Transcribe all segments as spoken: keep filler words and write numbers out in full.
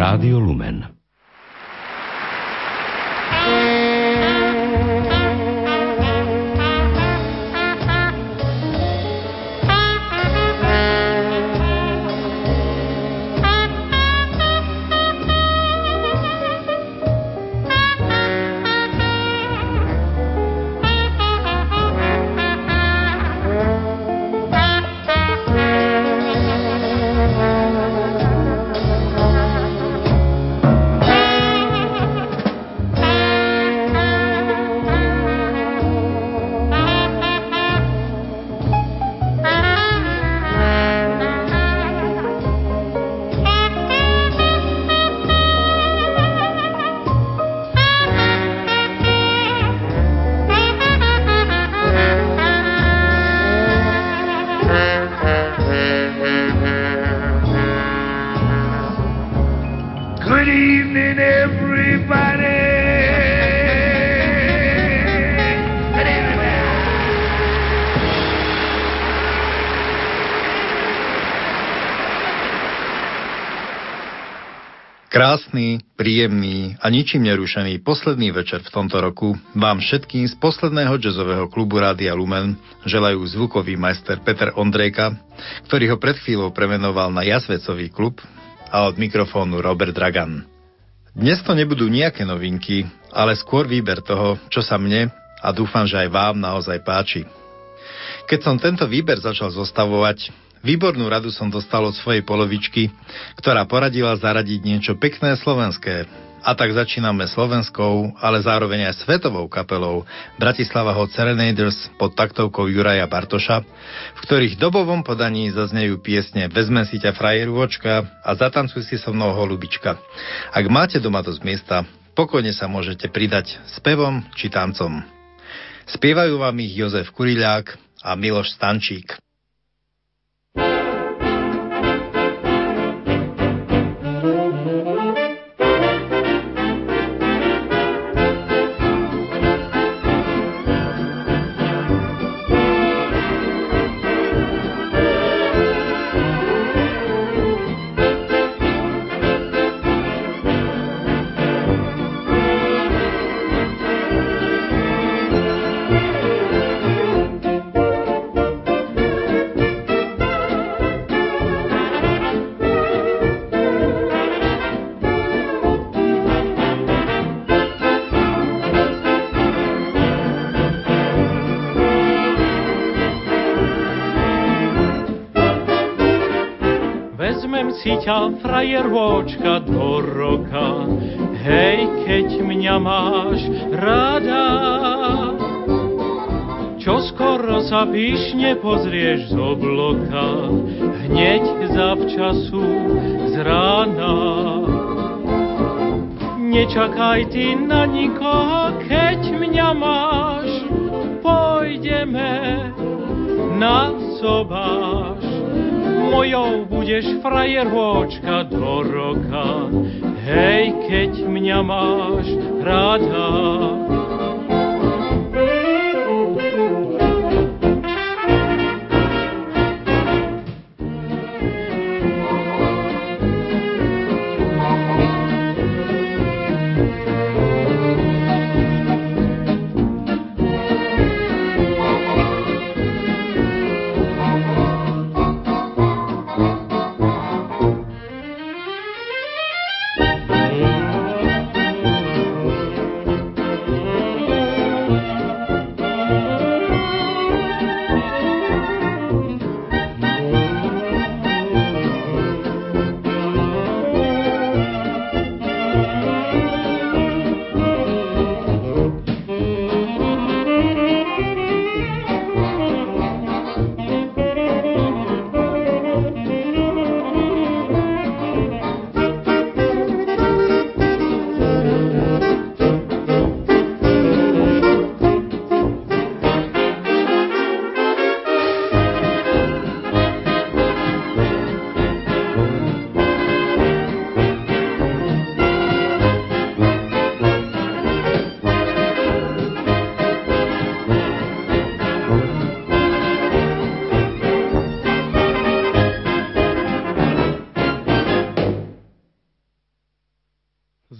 Rádio Lumen. Krásny, príjemný a ničím nerušený posledný večer v tomto roku vám všetkým z posledného jazzového klubu Rádia Lumen želajú zvukový majster Peter Ondrejka, ktorý ho pred chvíľou premenoval na Jasvecový klub, a od mikrofónu Robert Dragan. Dnes to nebudú nejaké novinky, ale skôr výber toho, čo sa mne a dúfam, že aj vám naozaj páči. Keď som tento výber začal zostavovať, výbornú radu som dostal od svojej polovičky, ktorá poradila zaradiť niečo pekné slovenské. A tak začíname slovenskou, ale zároveň aj svetovou kapelou Bratislava Hot Serenaders pod taktovkou Juraja Bartoša, v ktorých dobovom podaní zaznejú piesne Vezmem si ťa frajerôčka a Zatancuj si so mnou holubička. Ak máte doma dosť miesta, pokojne sa môžete pridať s pevom či tancom. Spievajú vám ich Jozef Kurilák a Miloš Stančík. Si ťa frajerôčka do roka, hej, keď mňa máš rada. Čo skoro sa pyšne pozrieš z obloka, hneď zavčasu z rána. Nečakaj ty na nikoho, keď mňa máš, pôjdeme na sobáš. Mojou budeš frajerôčka do roka, hej, keď mňa máš rada. Thank you.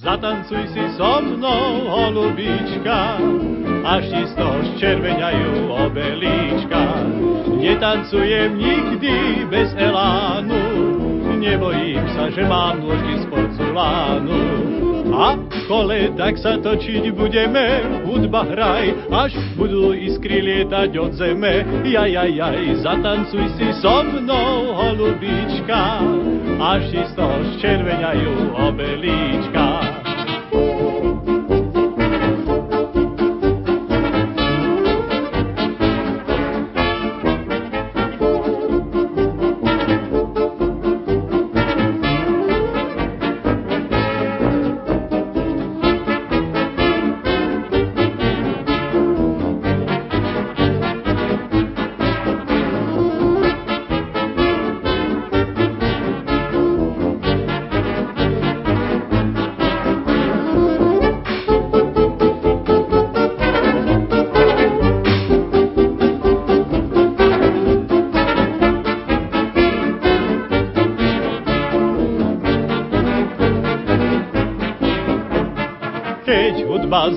Zatancuj si so mnou, holubička, až ti z toho červeňajú obelíčka. Netancujem nikdy bez elánu, nebojím sa, že mám dĺžky z porcelánu. A v kole tak sa točiť budeme, hudba hraj, až budú iskry lietať od zeme. Jajajaj, zatancuj si so mnou, holubička, až ti z toho červeňajú obelíčka.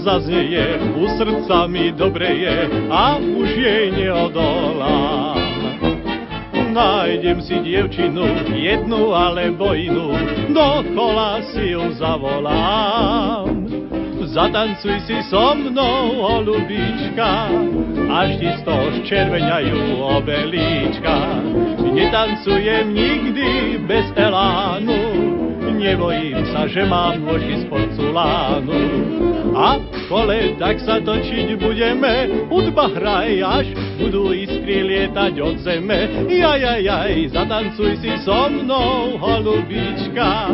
Zaznieje, u srdca mi dobre je a už jej neodolám. Nájdem si dievčinu, jednu alebo inú, dokola si ju zavolám. Zatancuj si so mnou, holubička, až ti z toho červeňajú obelíčka. Netancujem nikdy bez elánu, nebojím sa, že mám nôžky z porcelánu. A v kole tak sa točiť budeme, hudba hraj, až budú iskry lietať od zeme. Jajajaj, zatancuj si so mnou, holubička,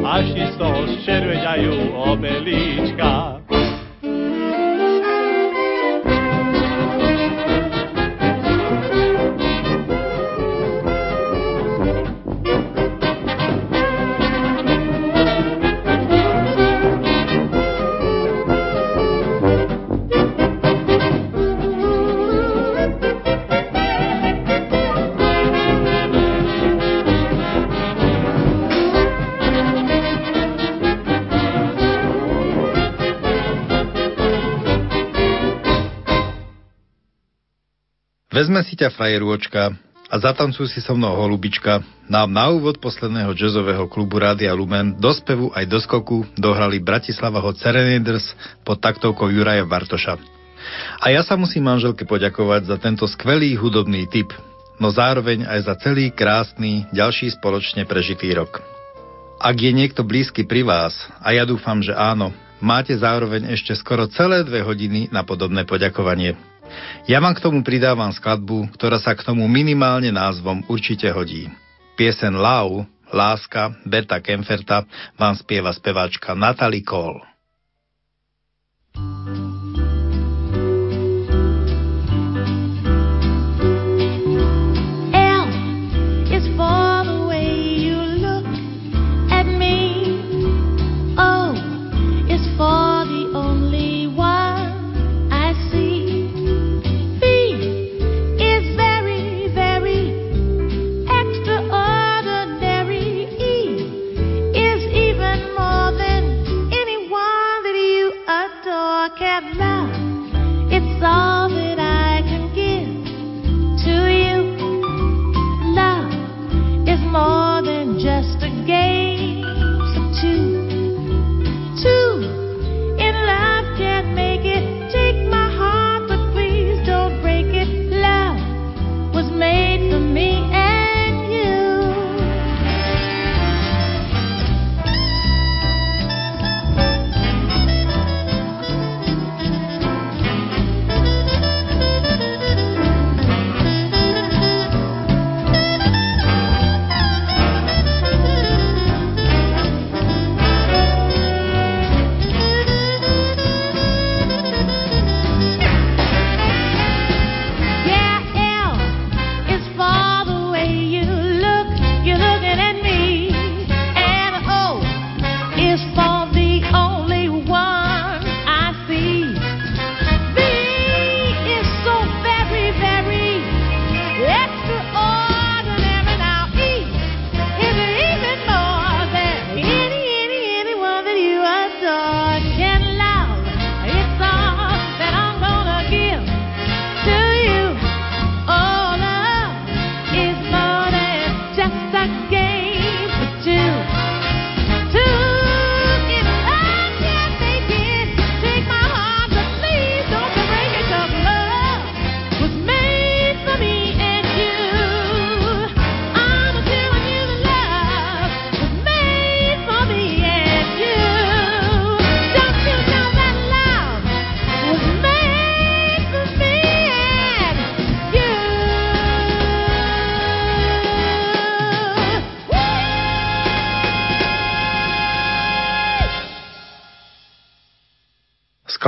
až ti z toho zčerveňajú obelíčka. Vezme si ťa, frajerôčka, a zatancuj si so mnou, holubička, nám na úvod posledného jazzového klubu Rádia Lumen do spevu aj do skoku dohrali Bratislava Hot Serenaders pod taktovkou Juraja Bartoša. A ja sa musím manželke poďakovať za tento skvelý hudobný tip, no zároveň aj za celý krásny, ďalší spoločne prežitý rok. Ak je niekto blízky pri vás, a ja dúfam, že áno, máte zároveň ešte skoro celé dve hodiny na podobné poďakovanie. Ja vám k tomu pridávam skladbu, ktorá sa k tomu minimálne názvom určite hodí. Pieseň Love, Láska, Berta Kemferta vám spieva speváčka Natalie Cole. L is for the way you look at me. O is for the only one.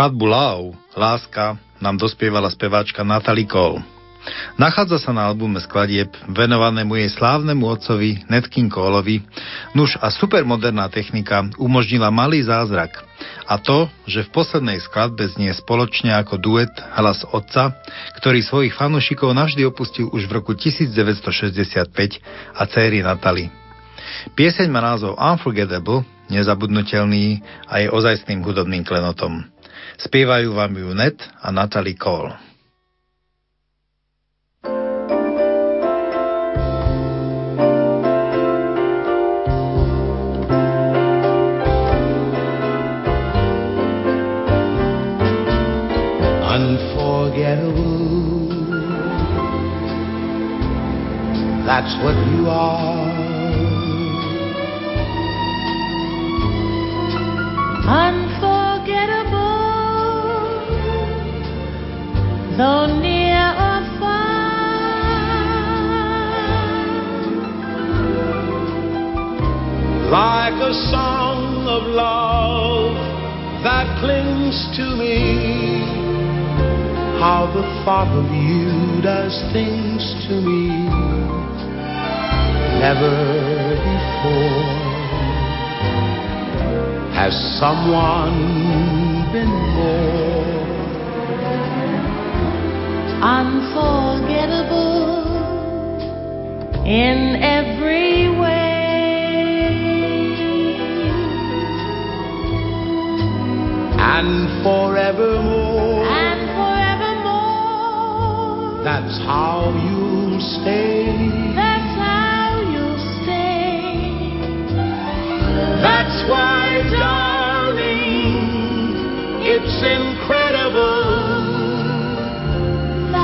Skladbu Love, Láska, nám dospievala speváčka Natalie Cole. Nachádza sa na albume skladieb venovanému jej slávnemu otcovi Nat King Coleovi, nuž a supermoderná technika umožnila malý zázrak. A to, že v poslednej skladbe znie spoločne ako duet hlas otca, ktorý svojich fanúšikov navždy opustil už v roku devätnásťstošesťdesiatpäť, a céry Natalie. Pieseň má názov Unforgettable, nezabudnutelný, a je ozajstným hudobným klenotom. Spievajú vám ju Nat a Natalie Cole. Unforgettable, that's what you are. Unforgettable, though near or far, like a song of love that clings to me. How the thought of you does things to me never before has someone been more unforgettable in every way and forevermore. That's how you'll stay. That's how you'll stay. That's why, darling, it's incredible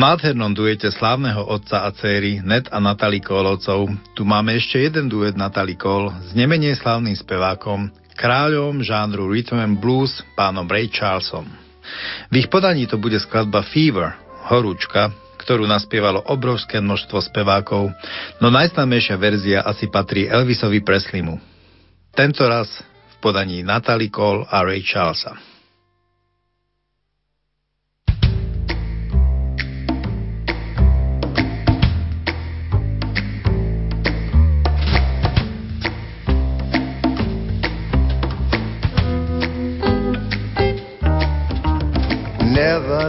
V nádhernom duete slávneho otca a céry Nat a Natalie Coleovcov tu máme ešte jeden duet Natalie Cole s nemenej slávnym spevákom, kráľom žánru rhythm and blues, pánom Ray Charlesom. V ich podaní to bude skladba Fever, horúčka, ktorú naspievalo obrovské množstvo spevákov, no najznámejšia verzia asi patrí Elvisovi Preslimu. Tento raz v podaní Natalie Cole a Ray Charlesa. Never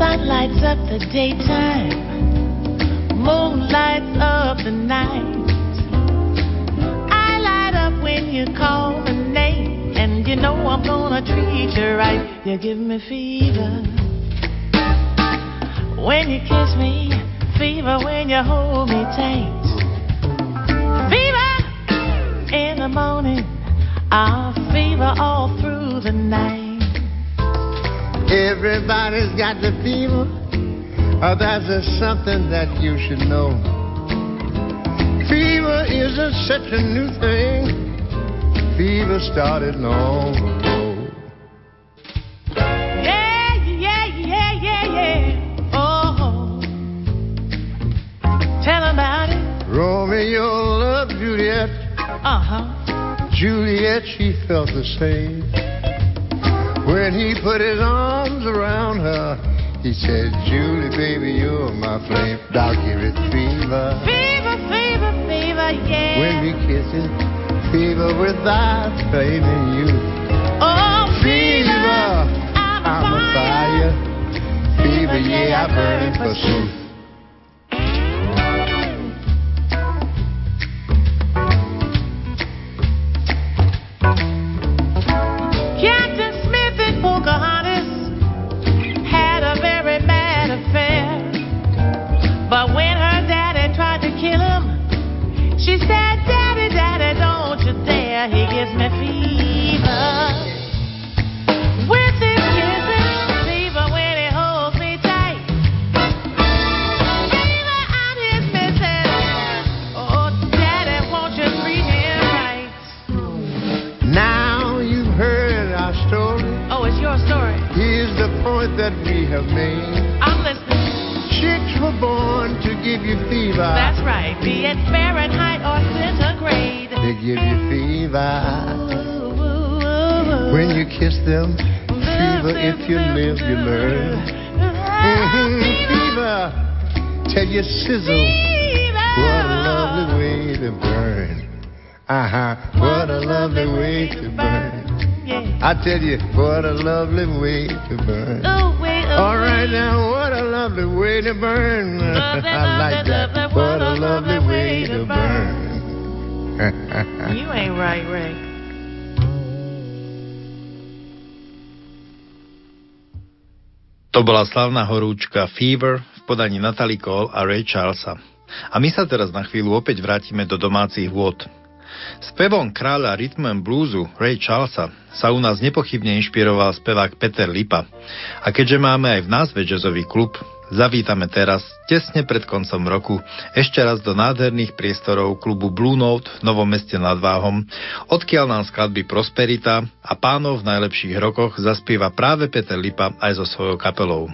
Sun lights up the daytime, moon lights up the night. I light up when you call my name, and you know I'm gonna treat you right. You give me fever when you kiss me, fever when you hold me tight. Fever in the morning, I'll fever all through the night. Everybody's got the fever, oh, that's just something that you should know. Fever isn't such a new thing, fever started long ago. Romeo loved Juliet. Uh-huh. Juliet, she felt the same. When he put his arms around her, he said, Julie, baby, you're my flame. Now give it fever. Fever, fever, fever, yeah. When we kiss it, fever with our flame in you. Oh, fever, fever I'm, I'm a fire. fire. Fever, yeah, I burn for sooth. I tell you, what a lovely way to burn. Ooh, wee, ooh, all right now, what a lovely way to burn. Lovely, I like lovely, that. Lovely, what a lovely, lovely way, way to burn. burn. You ain't right, Ray. To bola slavná horúčka Fever v podaní Natalie Cole a Ray Charlesa. A my sa teraz na chvíľu opäť vrátime do domácich vôd. Spevom kráľa rytmu and bluesu Ray Charlesa sa u nás nepochybne inšpiroval spevák Peter Lipa. A keďže máme aj v názve jazzový klub, zavítame teraz, tesne pred koncom roku, ešte raz do nádherných priestorov klubu Blue Note v Novom meste nad Váhom, odkiaľ nám skladby Prosperita a Pánov v najlepších rokoch zaspieva práve Peter Lipa aj so svojou kapelou.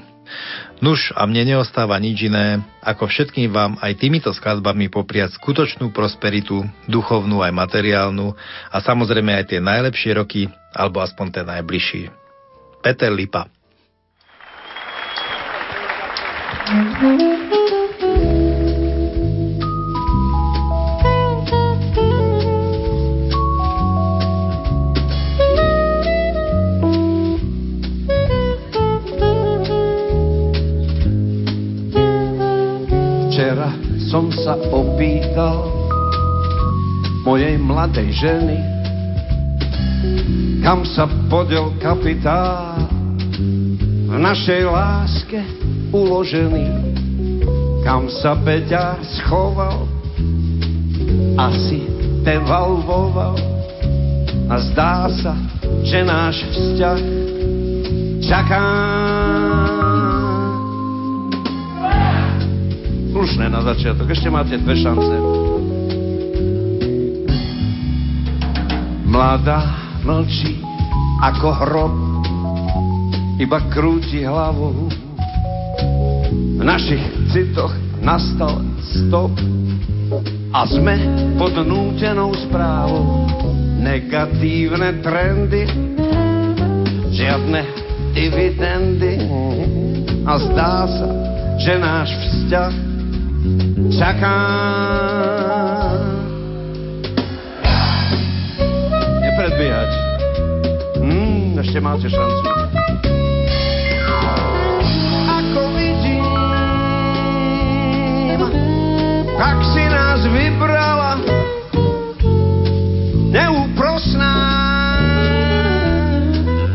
Nuž, a mne neostáva nič iné, ako všetkým vám aj týmito skladbami popriať skutočnú prosperitu, duchovnú aj materiálnu a samozrejme aj tie najlepšie roky, alebo aspoň ten najbližší. Peter Lipa. Včera som sa opýtal mojej mladej ženy, kam sa podiel kapitál v našej láske uložený, kam sa Peťar schoval, asi devalvoval. A zdá sa, že náš vzťah čaká slušné na začiatok, ešte máte dve šance. Mladá mlčí ako hrob, iba krúti hlavou. V našich citoch nastal stop a sme pod nútenou správou. Negatívne trendy, žiadne dividendy a zdá sa, že náš vzťah čakám. Nepredbiehať. Mm, ešte máte šancu. Ako vidím, tak si nás vybrala neúprosná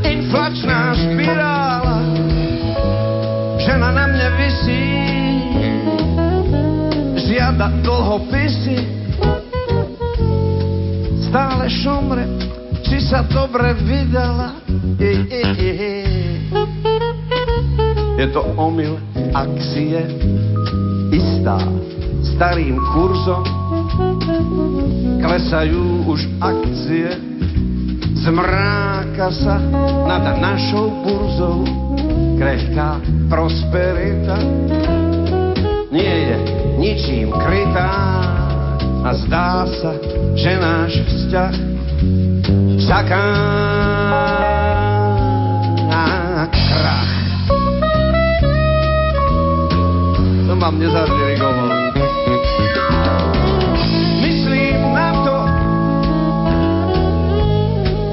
inflačná špirála. Žena na mne visí, žiada dlhopisy, stále šomre, či sa dobre vydala. Je, je, je, je. Je to omyl, ak si je istá starým kurzom, klesajú už akcie, zmráka sa nad našou burzou krehká prosperita. Nie je ničím krytá a zdá sa, že náš vzťah čaká na krach. To mám nezadirigovalo. Myslím na to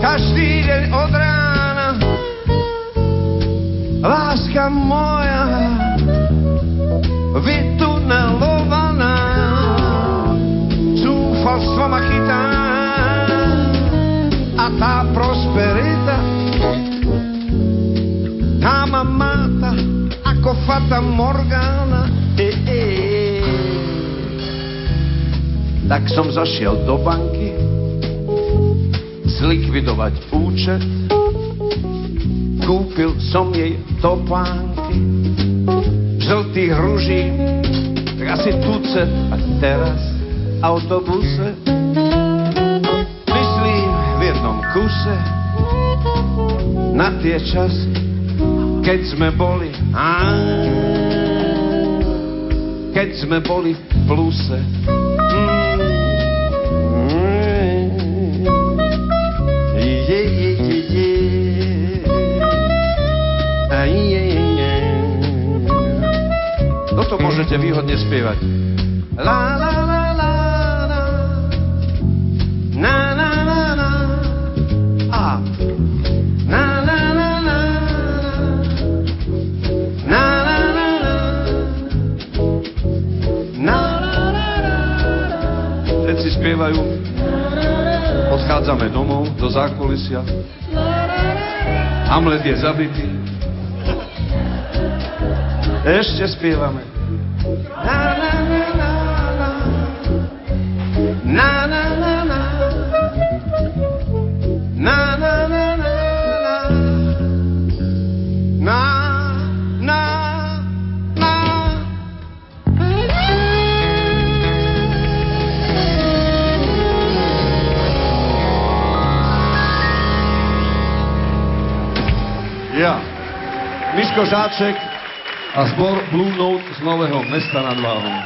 každý deň od rána, láska moja vytunelovaná, zúfalstvo ma chytá a tá prosperita, tá ma máta ako Fata Morgana. E, e, e. Tak som zašiel do banky zlikvidovať účet, kúpil som jej topánky žltých ruží, asi tucet, a teraz v autobuse myslím v jednom kuse na tie časy, keď sme boli á, keď sme boli v pluse. Mm, mm, je, je, je, je. A je, je, je. Toto môžete výhodne spievať. La, la, la, la, la. Na, na, na, na. A. Na, na, na, na. Na, na, na, na. Na, na, na, na. Všetci spievajú. Odchádzame domov, do zákulisia. Hamlet je zabitý. Ešte spievame. Na, na, na, na, na. Na, na, na, na. Na, na, na, na, na. Na, na, na. Ja, Miško Záček a zbor Blue Note z Nového mesta nad Váhom.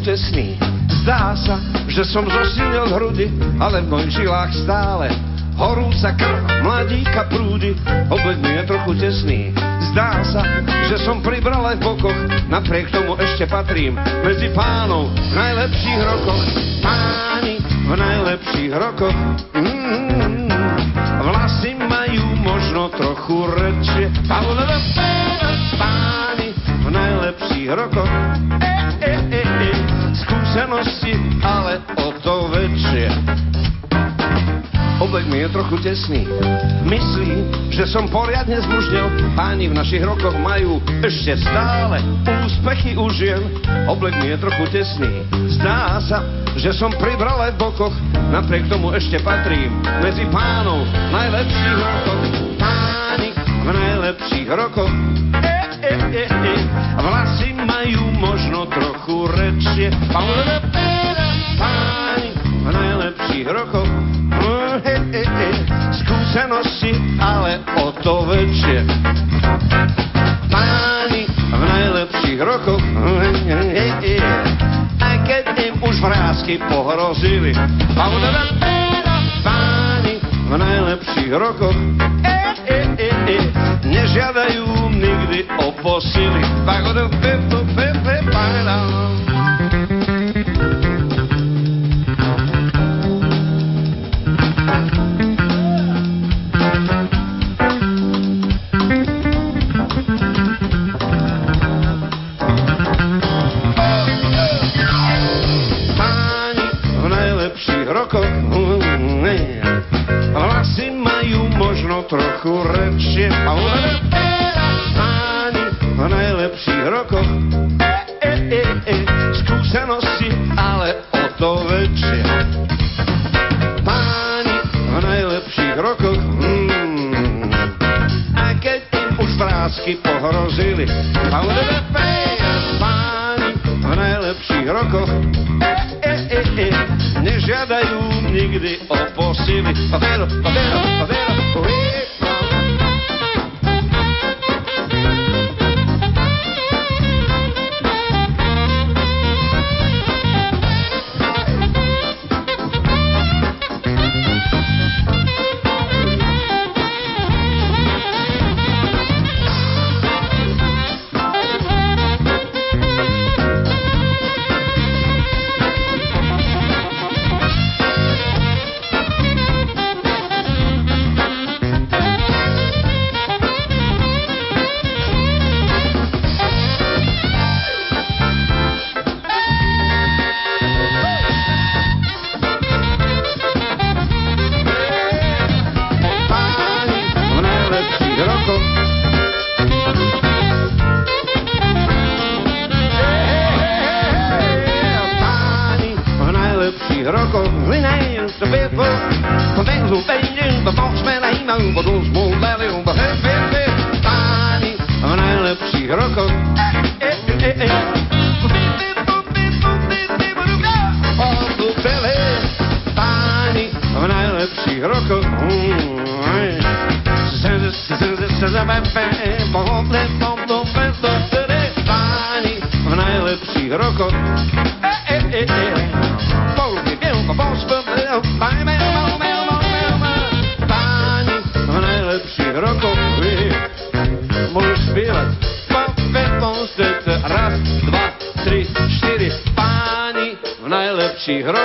Tesný. Zdá sa, že som zosilnil hrudi, ale v mojich žilách stále horúca krv mladíka prúdi. Oblek mi je trochu tesný. Zdá sa, že som pribral aj v bokoch, napriek tomu ešte patrím medzi pánov v najlepších rokoch. Páni v najlepších rokoch. Mm, vlasy majú možno trochu rečie. Páni v najlepších rokoch. E, e, e. Skúsenosti, ale o to väčšie. Oblek mi je trochu tesný. Myslím, že som poriadne zmužnil. Páni v našich rokoch majú ešte stále úspechy u žien. Oblek mi je trochu tesný. Zdá sa, že som pribral aj v bokoch, napriek tomu ešte patrím medzi pánov najlepších rokov. Páni v najlepších rokoch. E, e, e, e. Vlasy majú možno trochu rečie. V najlepších rokoch skúsenosti, ale o to väčšie. Páni v najlepších rokoch, aj keď im už vrásky pohrozili. Páni v najlepších rokoch nežiadajú nikdy o posily. Páni v najlepších rokoch. Trochu rečie, ani v najlepších rokoch e, e, e, skúsenosti, ale o to väčšie. Páni v najlepších rokoch, mm, aj keď im už vrásky pohrozili. Páni v najlepších rokoch e, e, e, nežiadajú nikdy o posily. Pavero, pavero, pavero, pavero.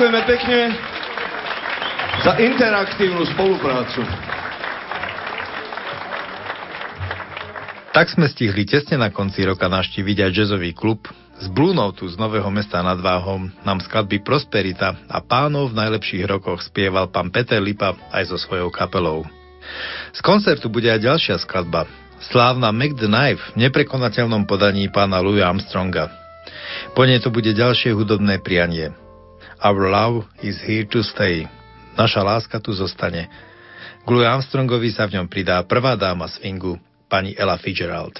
Ďakujeme pekne za interaktívnu spoluprácu. Tak sme stihli tesne na konci roka navštíviť aj jazzový klub. Z Blue Note z Nového mesta nad Váhom nám skladby Prosperita a Pánov v najlepších rokoch spieval pán Peter Lipa aj so svojou kapelou. Z koncertu bude aj ďalšia skladba. Slávna Mac the Knife v neprekonateľnom podaní pána Louis Armstronga. Po nej to bude ďalšie hudobné prianie. Our love is here to stay. Naša láska tu zostane. K Louis Armstrongovi sa v ňom pridá prvá dáma swingu, pani Ella Fitzgerald.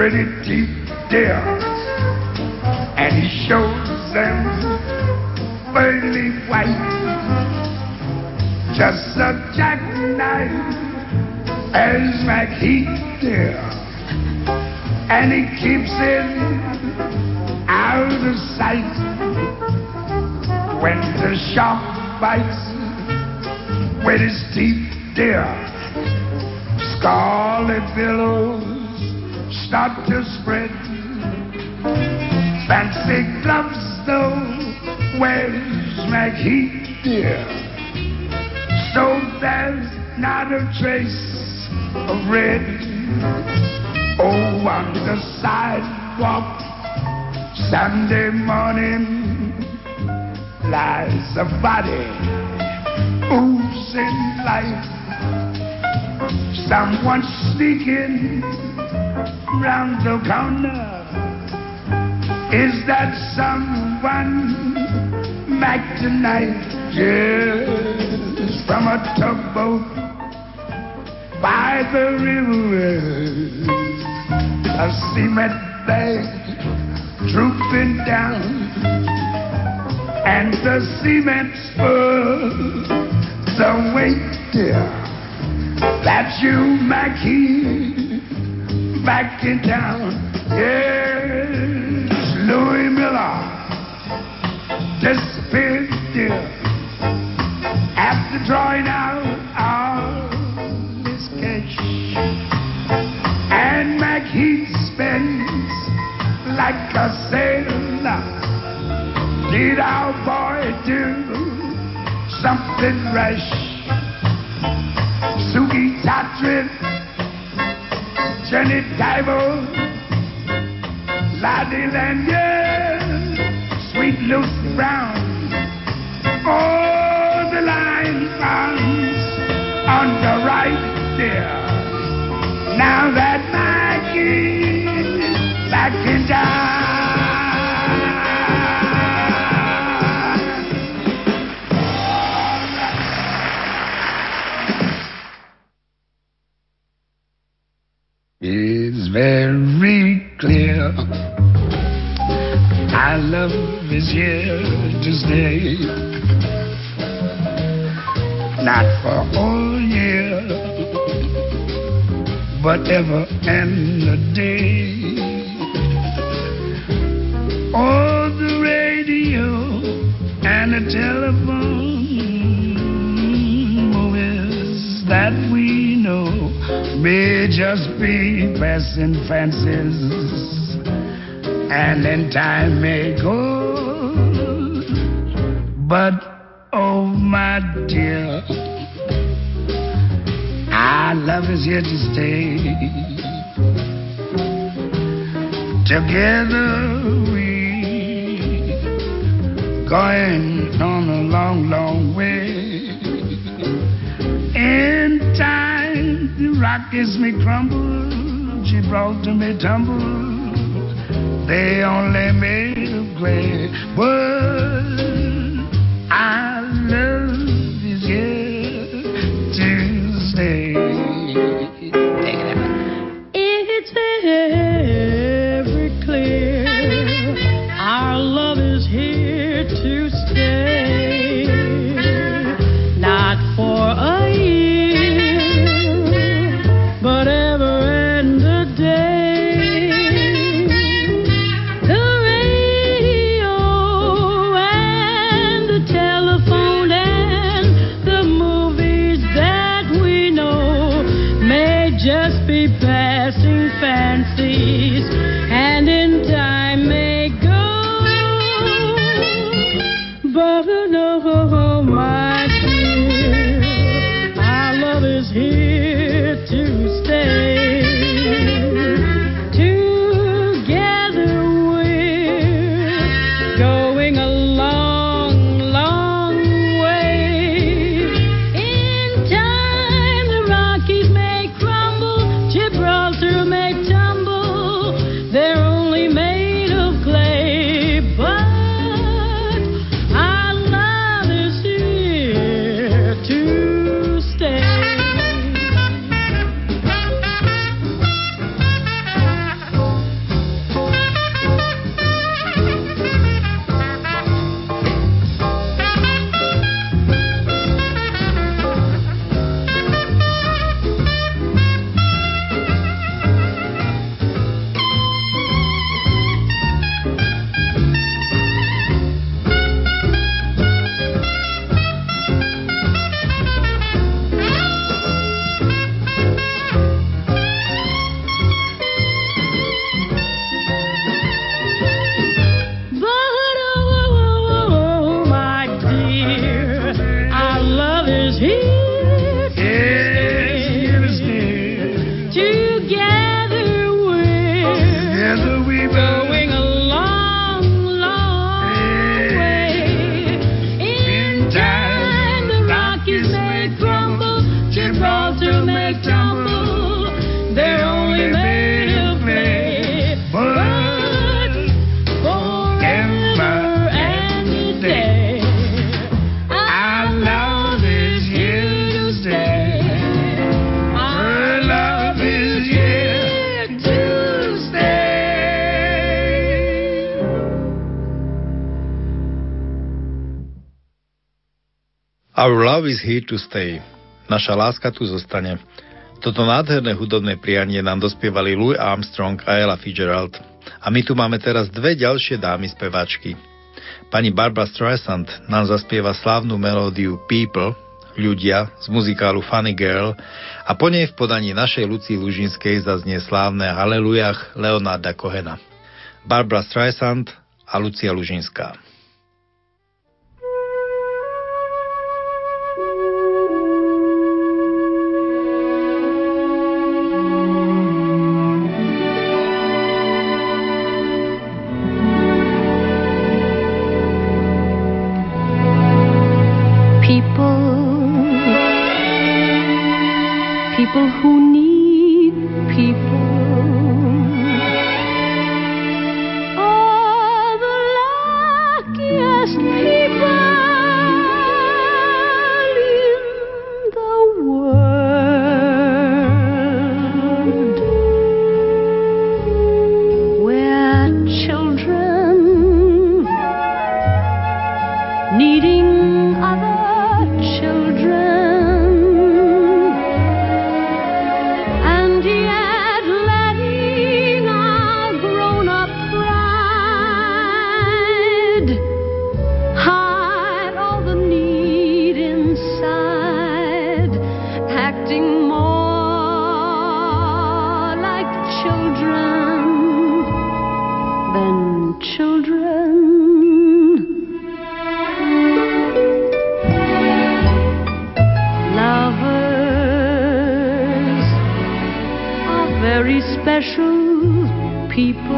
pretty deep down, and he shows them pearly white, just a jackknife as McHeat there, and he keeps it out of sight when the shark bites with his teeth there. Scarlet billows start to spread. Fancy gloves, though, wears McHeat, dear. So there's not a trace of red. Oh, on the sidewalk, Sunday morning, lies a body oozing life. Someone sneaking round the corner. Is that someone Mac tonight? Yes, from a tugboat by the river. A cement bag drooping down, and the cement spurs the weight there. That's you, Mackie, back in town. Yes, Louis Miller disappeared, dear, after drawing out all his cash. And Mackie spends like a sailor. Did our boy do something rash? Suki Tatrin, Jenny Divo, Lottie Lanyard, Sweet Lucy Brown. Oh, the line runs on the right there. Now that Maggie's back in town. It's very clear our love is here to stay, not for all year, but ever and a day. Oh, the radio and the telephone, oh, is that we know may just be passing fancies, and then time may go. But oh my dear, our love is here to stay. Together we going on a long, long way. In time the rock is me crumble, Gibraltar me tumble, they only made a play. But our love is here to stay. Take it out. It's very clear, our love is here to stay, not for a year, but ever and a day. The radio and we've been going a long, long way. In time, the Rockies may crumble, Gibraltar may tumble, they're only made of clay. But forever and a day, our love is here to stay. Our love is here to stay. Our love is here to stay. Naša láska tu zostane. Toto nádherné hudobné prianie nám dospievali Louis Armstrong a Ella Fitzgerald. A my tu máme teraz dve ďalšie dámy speváčky. Pani Barbara Streisand nám zaspieva slávnu melódiu People, ľudia, z muzikálu Funny Girl, a po nej v podaní našej Lucie Lužinskej zaznie slávne Halelujah Leonarda Cohena. Barbara Streisand a Lucia Lužinská. People who need people are the luckiest people in the world, where children needing other children. Special people.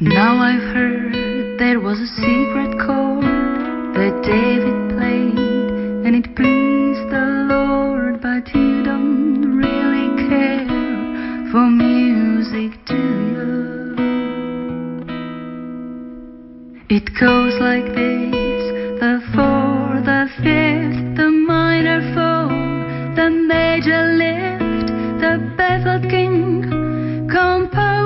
Now I've heard there was a secret chord that David played, and it pleased the Lord, but you don't really care for music, do you? It goes like this, the four, the fifth, the minor four, the major lift, the baffled king, composing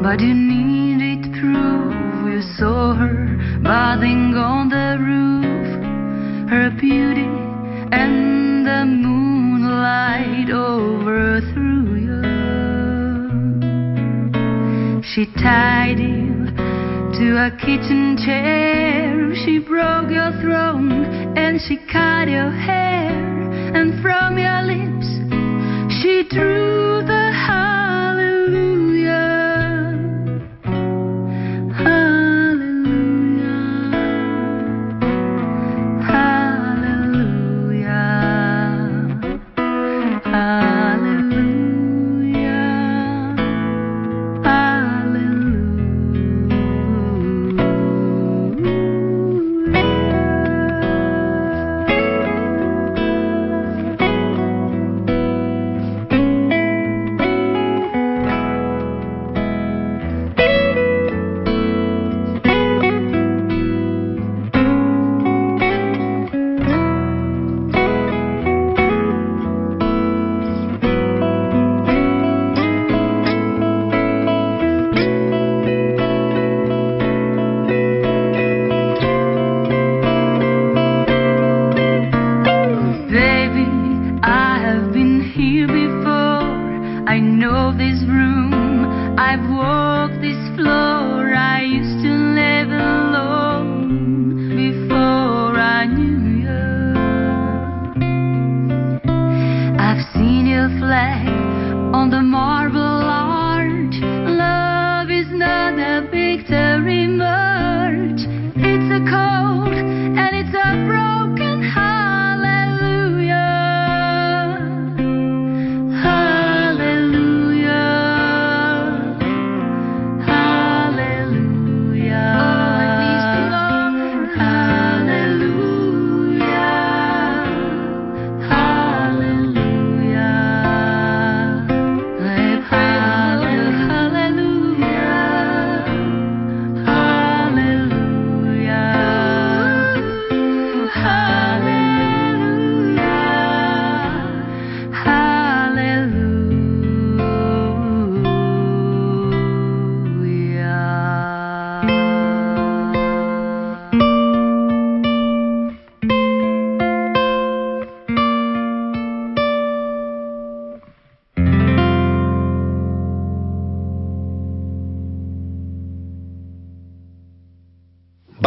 but you needed proof. You saw her bathing on the roof, her beauty and the moonlight overthrew you. She tied you to a kitchen chair, she broke your throne and she cut your hair, and from your lips she drew the heart.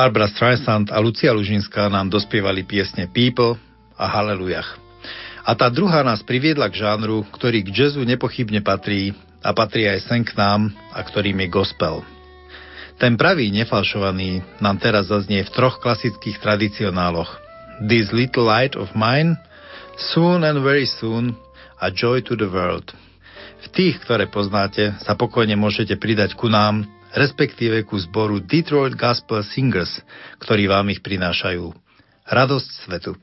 Barbara Streisand a Lucia Lužinská nám dospievali piesne People a Hallelujah. A tá druhá nás priviedla k žánru, ktorý k jazzu nepochybne patrí a patrí aj sen k nám, a ktorým je gospel. Ten pravý, nefalšovaný, nám teraz zaznie v troch klasických tradicionáloch. This Little Light of Mine, Soon and Very Soon a Joy to the World. V tých, ktoré poznáte, sa pokojne môžete pridať ku nám, respektíve ku zboru Detroit Gospel Singers, ktorí vám ich prinášajú. Radosť svetu.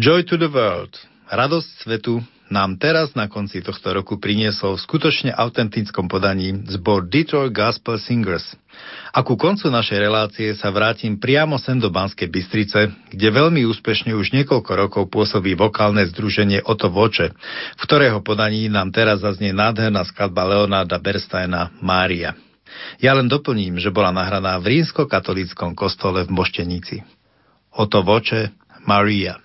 Joy to the World, radosť svetu, nám teraz na konci tohto roku priniesol v skutočne autentickom podaní zbor Detroit Gospel Singers. A ku koncu našej relácie sa vrátim priamo sem do Banskej Bystrice, kde veľmi úspešne už niekoľko rokov pôsobí vokálne združenie Oto Voce, v ktorého podaní nám teraz zaznie nádherná skladba Leonarda Bernsteina Mária. Ja len doplním, že bola nahraná v rímskokatolíckom kostole v Moštenici. Oto Voce Maria.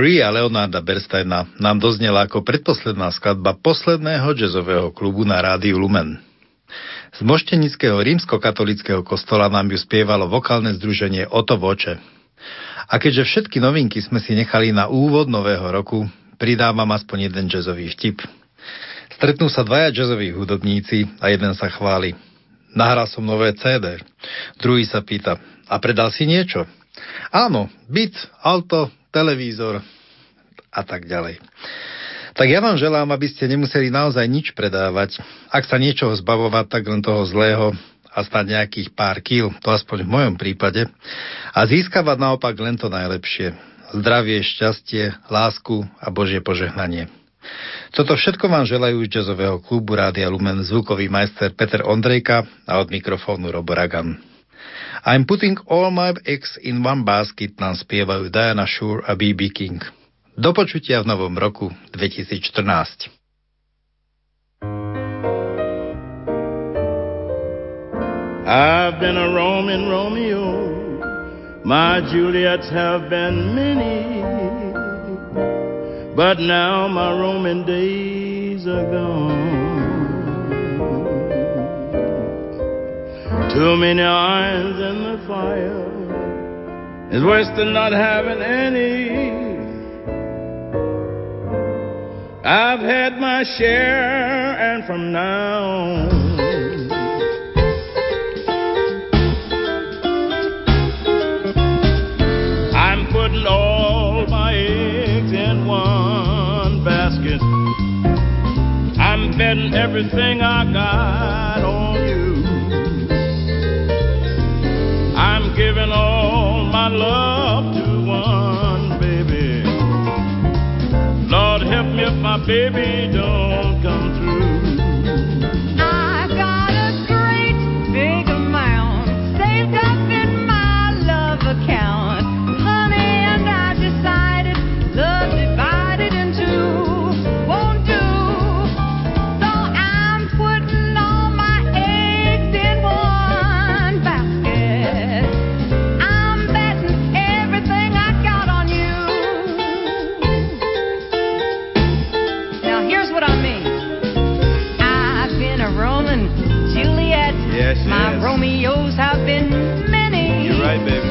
Maria Leonarda Bernsteina nám doznela ako predposledná skladba posledného jazzového klubu na Rádiu Lumen. Z moštenického rímskokatolického kostola nám ju spievalo vokálne združenie Oto Voce. A keďže všetky novinky sme si nechali na úvod nového roku, pridávam aspoň jeden jazzový vtip. Stretnú sa dvaja jazzoví hudobníci a jeden sa chváli. Nahral som nové cé dé. Druhý sa pýta, a predal si niečo? Áno, byt, auto, televízor a tak ďalej. Tak ja vám želám, aby ste nemuseli naozaj nič predávať. Ak sa niečoho zbavovať, tak len toho zlého a snáď nejakých pár kíl, to aspoň v mojom prípade, a získavať naopak len to najlepšie. Zdravie, šťastie, lásku a Božie požehnanie. Toto všetko vám želajú z jazzového klubu Rádia Lumen zvukový majster Peter Ondrejka a od mikrofónu Robo Dragan. I'm putting all my eggs in one basket nám spievajú Diana Shur a bé bé King. Do počutia v novom roku dvetisícštrnásť. I've been a roaming Romeo, my Juliets have been many, but now my roaming days are gone. Too many irons in the fire is worse than not having any. I've had my share, and from now on I'm putting all my eggs in one basket. I'm betting everything I got on you. I'm giving all my love to one baby. Lord, help me if my baby don't come through. My Romeos have been many. You're right, baby.